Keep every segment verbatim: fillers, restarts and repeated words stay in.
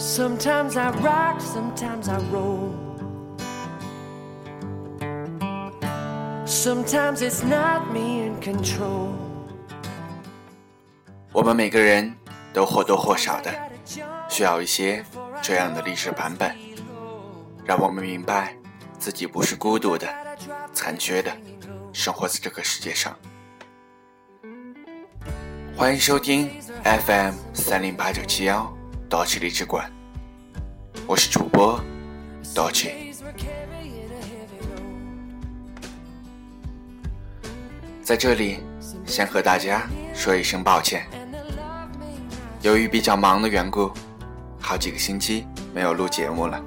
Sometimes I rock, sometimes I roll. Sometimes it's not me in control. 我们每个人都或多或少的需要一些这样的历史版本，让我们明白自己不是孤独的、残缺的，生活在这个世界上。欢迎收听 F M 三零八九七幺。Dolce荔枝馆，我是主播 Dolce。 在这里先和大家说一声抱歉，由于比较忙的缘故，好几个星期没有录节目了，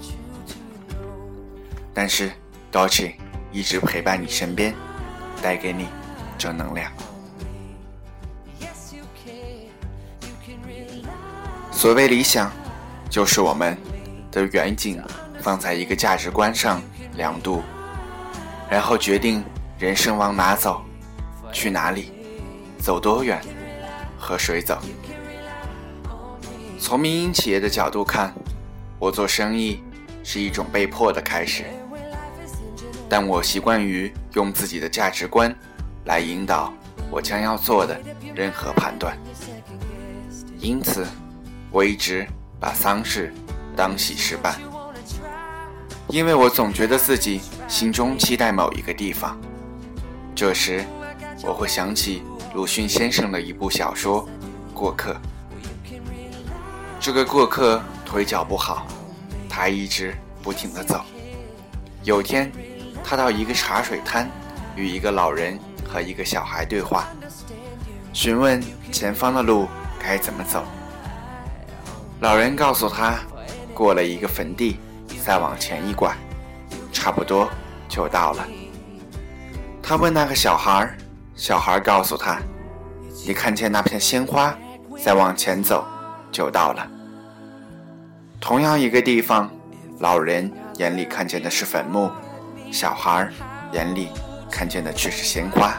但是 Dolce 一直陪伴你身边，带给你正能量。所谓理想，就是我们的远景放在一个价值观上量度，然后决定人生往哪走，去哪里，走多远，和谁走。从民营企业的角度看，我做生意是一种被迫的开始，但我习惯于用自己的价值观来引导我将要做的任何判断，因此我一直把丧事当喜事办，因为我总觉得自己心中期待某一个地方。这时我会想起鲁迅先生的一部小说《过客》，这个过客腿脚不好，他一直不停地走。有天他到一个茶水摊，与一个老人和一个小孩对话，询问前方的路该怎么走。老人告诉他，过了一个坟地，再往前一拐，差不多就到了。他问那个小孩，小孩告诉他，你看见那片鲜花，再往前走就到了。同样一个地方，老人眼里看见的是坟墓，小孩眼里看见的却是鲜花。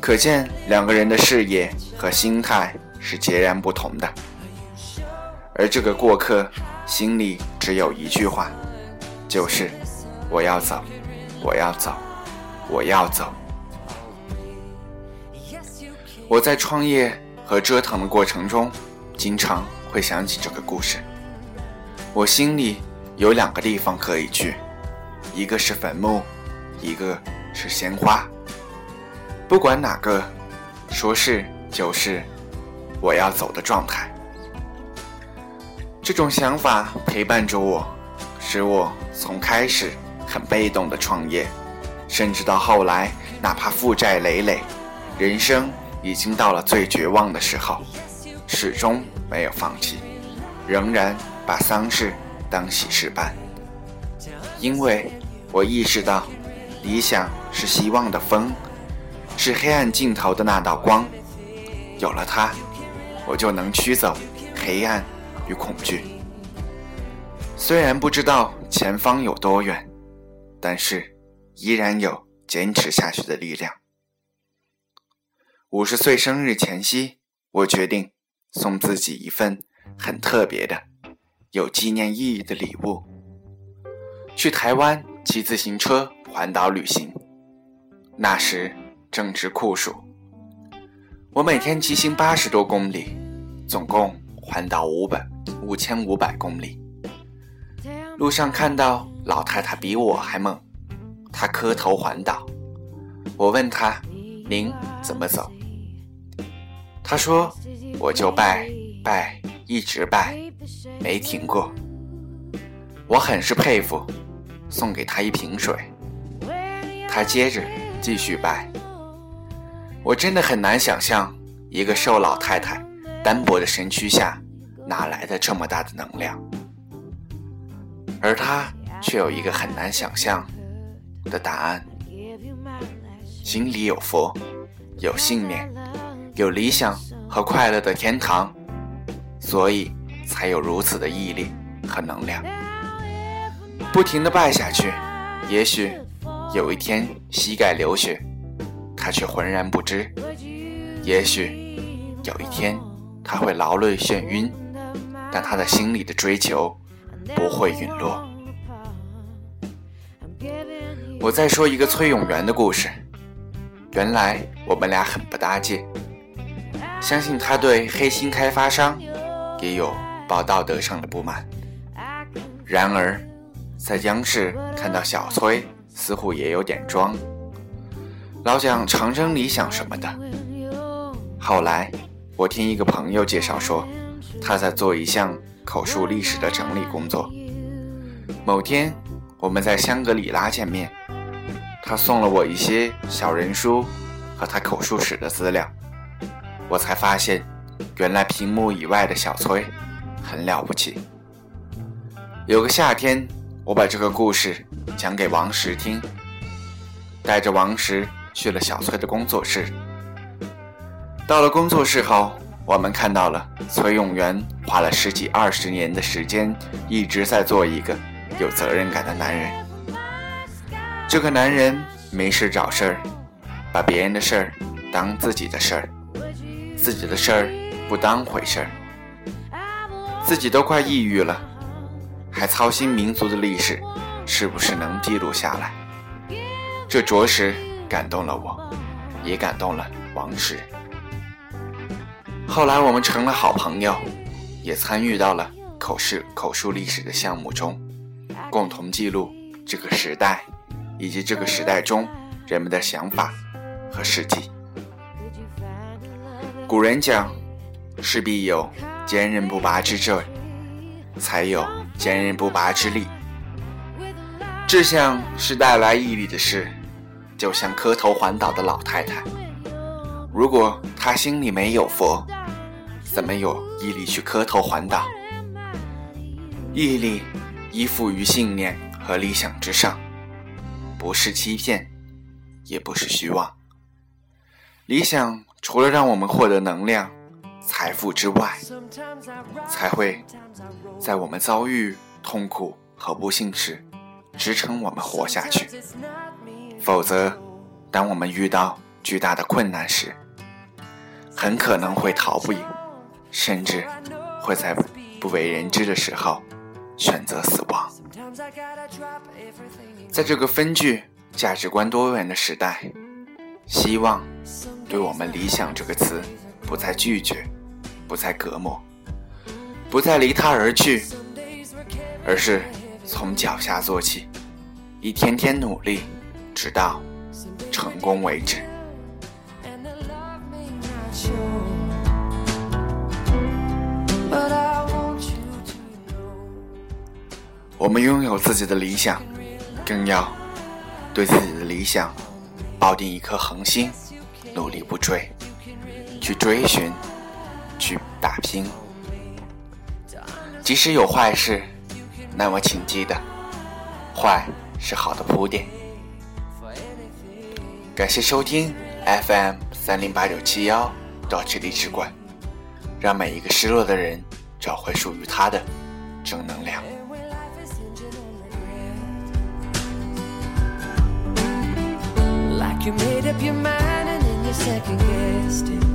可见两个人的视野和心态是截然不同的。而这个过客心里只有一句话，就是我要走，我要走，我要走。我在创业和折腾的过程中，经常会想起这个故事。我心里有两个地方可以去，一个是坟墓，一个是鲜花。不管哪个，说是就是我要走的状态。这种想法陪伴着我，使我从开始很被动的创业，甚至到后来哪怕负债累累，人生已经到了最绝望的时候，始终没有放弃，仍然把丧事当喜事办。因为我意识到，理想是希望的风，是黑暗尽头的那道光，有了它，我就能驱走黑暗与恐惧。虽然不知道前方有多远，但是依然有坚持下去的力量。五十岁生日前夕，我决定送自己一份很特别的、有纪念意义的礼物，去台湾骑自行车环岛旅行。那时正值酷暑，我每天骑行八十多公里，总共环岛五本五千五百公里。路上看到老太太比我还猛，她磕头环岛。我问她，您怎么走？她说，我就拜拜，一直拜，没停过。我很是佩服，送给她一瓶水。她接着继续拜。我真的很难想象，一个瘦老太太单薄的身躯下哪来的这么大的能量，而他却有一个很难想象的答案。心里有佛，有信念，有理想和快乐的天堂，所以才有如此的毅力和能量，不停地拜下去。也许有一天膝盖流血，他却浑然不知。也许有一天他会劳累眩晕，但他的心里的追求不会陨落。我再说一个崔永元的故事。原来我们俩很不搭界，相信他对黑心开发商也有抱道德上的不满。然而在央视看到小崔似乎也有点装，老讲长征理想什么的。后来我听一个朋友介绍说，他在做一项口述历史的整理工作。某天我们在香格里拉见面，他送了我一些小人书和他口述史的资料。我才发现原来屏幕以外的小崔很了不起。有个夏天，我把这个故事讲给王石听，带着王石去了小崔的工作室。到了工作室后，我们看到了崔永元花了十几二十年的时间，一直在做一个有责任感的男人。这个男人没事找事儿，把别人的事儿当自己的事儿，自己的事儿不当回事儿，自己都快抑郁了，还操心民族的历史是不是能记录下来。这着实感动了我，也感动了王石。后来我们成了好朋友，也参与到了口试口述历史的项目中，共同记录这个时代以及这个时代中人们的想法和事迹。古人讲，势必有坚韧不拔之志，才有坚韧不拔之力。志向是带来毅力的事，就像磕头环岛的老太太，如果她心里没有佛，怎么有毅力去磕头环岛？毅力依附于信念和理想之上，不是欺骗，也不是虚妄。理想除了让我们获得能量、财富之外，才会在我们遭遇痛苦和不幸时支撑我们活下去。否则，当我们遇到巨大的困难时，很可能会逃避，甚至会在不为人知的时候选择死亡。在这个分具、价值观多元的时代，希望对我们理想这个词不再拒绝，不再隔膜，不再离它而去，而是从脚下做起，一天天努力，直到成功为止。我们拥有自己的理想，更要对自己的理想抱定一颗恒心，努力不追，去追寻，去打拼。即使有坏事，那么请记得，坏是好的铺垫。感谢收听 F M 三零八九七幺 Dodge 励志馆，让每一个失落的人找回属于他的正能量。You made up your mind and then you second guessed it.